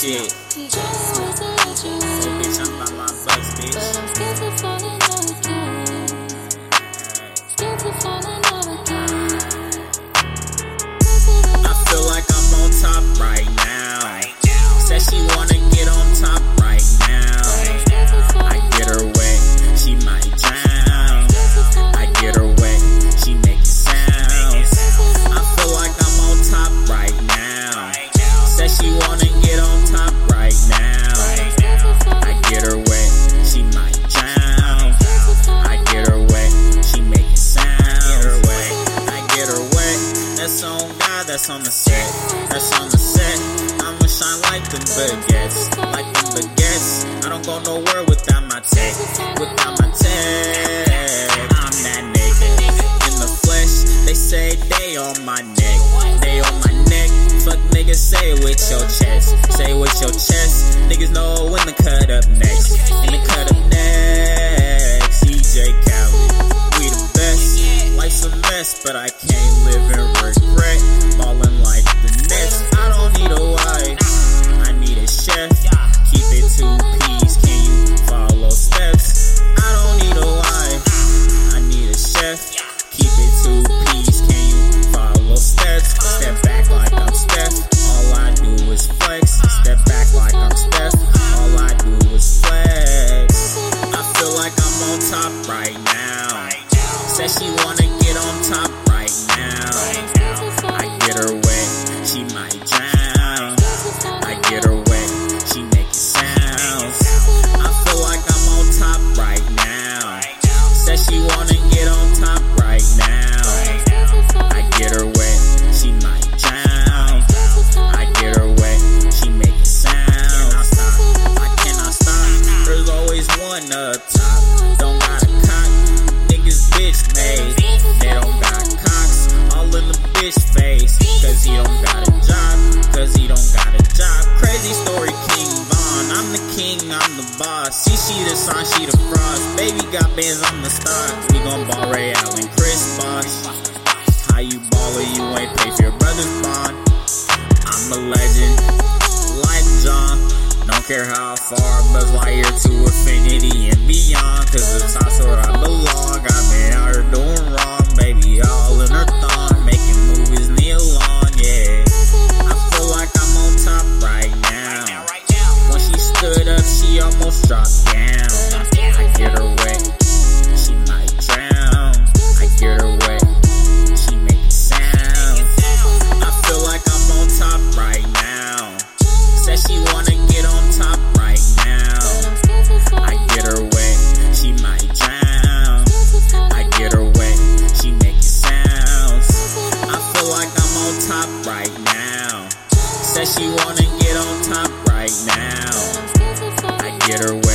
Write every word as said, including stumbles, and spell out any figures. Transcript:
shit. So bitch, I'm by my bucks, bitch. But I'm scared to fall in love with you. Scared to fall in love with you. I feel like I'm on top right now. Said she wanna get on top right now. I get her wet, she might drown. I get her wet, she making sounds. I feel like I'm on top right now. Said she wanna get on top right now. I get her wet, she might drown. I get her wet, she making sounds. I get her wet, that's on God, that's on the set, that's on the set. I'ma shine like them baguettes, like them baguettes. I don't go nowhere without my tech, without my tech. I'm that nigga in the flesh. They say they on my neck, they on my neck. Fuck niggas, say it with your chest, say it with your chest. Niggas know when to cut up next, in the cut up next. D J Khaled, we the best. Life's a mess, but I can't live in regret. Ballin' like the Nets. I don't need a wife, I need a chef. Keep it two P's, can you follow steps? I don't need a wife, I need a chef. Keep it two P's, can you follow steps? Step back like I'm Steph, all I do is flex. Step back like I'm Steph, all I do is flex. I feel like I'm on top right now. Said she wanna get on top right now. I get her wet, she might drown. I get her wet, she making sounds. I feel like I'm on top right now. Said she wanna get on top right now. I get her wet, she might drown. I get her wet, she making sounds. I cannot stop, there's always one up top. Don't gotta cock, niggas bitch made, they don't got cocks. All in the bitch face, cause he don't got a job, cause he don't got a job. Crazy story, King Von, I'm the king, I'm the boss. See, she the sign, she the frost. Baby got bands, I'm the stock. We gon' ball Ray Allen, Chris Bosh. How you ballin', you ain't pay for your brother's bond. I'm a legend, like John. Don't care how far, but why you're to infinity and beyond. Cause the top's where I belong. I've been out here doing wrong, baby, all in her thong. Making movies, kneel on, yeah. I feel like I'm on top right now. When she stood up, she almost dropped down. I get her wet, she might drown. I get her wet, she making sounds. I feel like I'm on top right now. Said she wanna get on top right now. I get her wet, she might drown. I get her wet, she making sounds. I feel like I'm on top right now. Said she wanna get on top right now. I get her wet.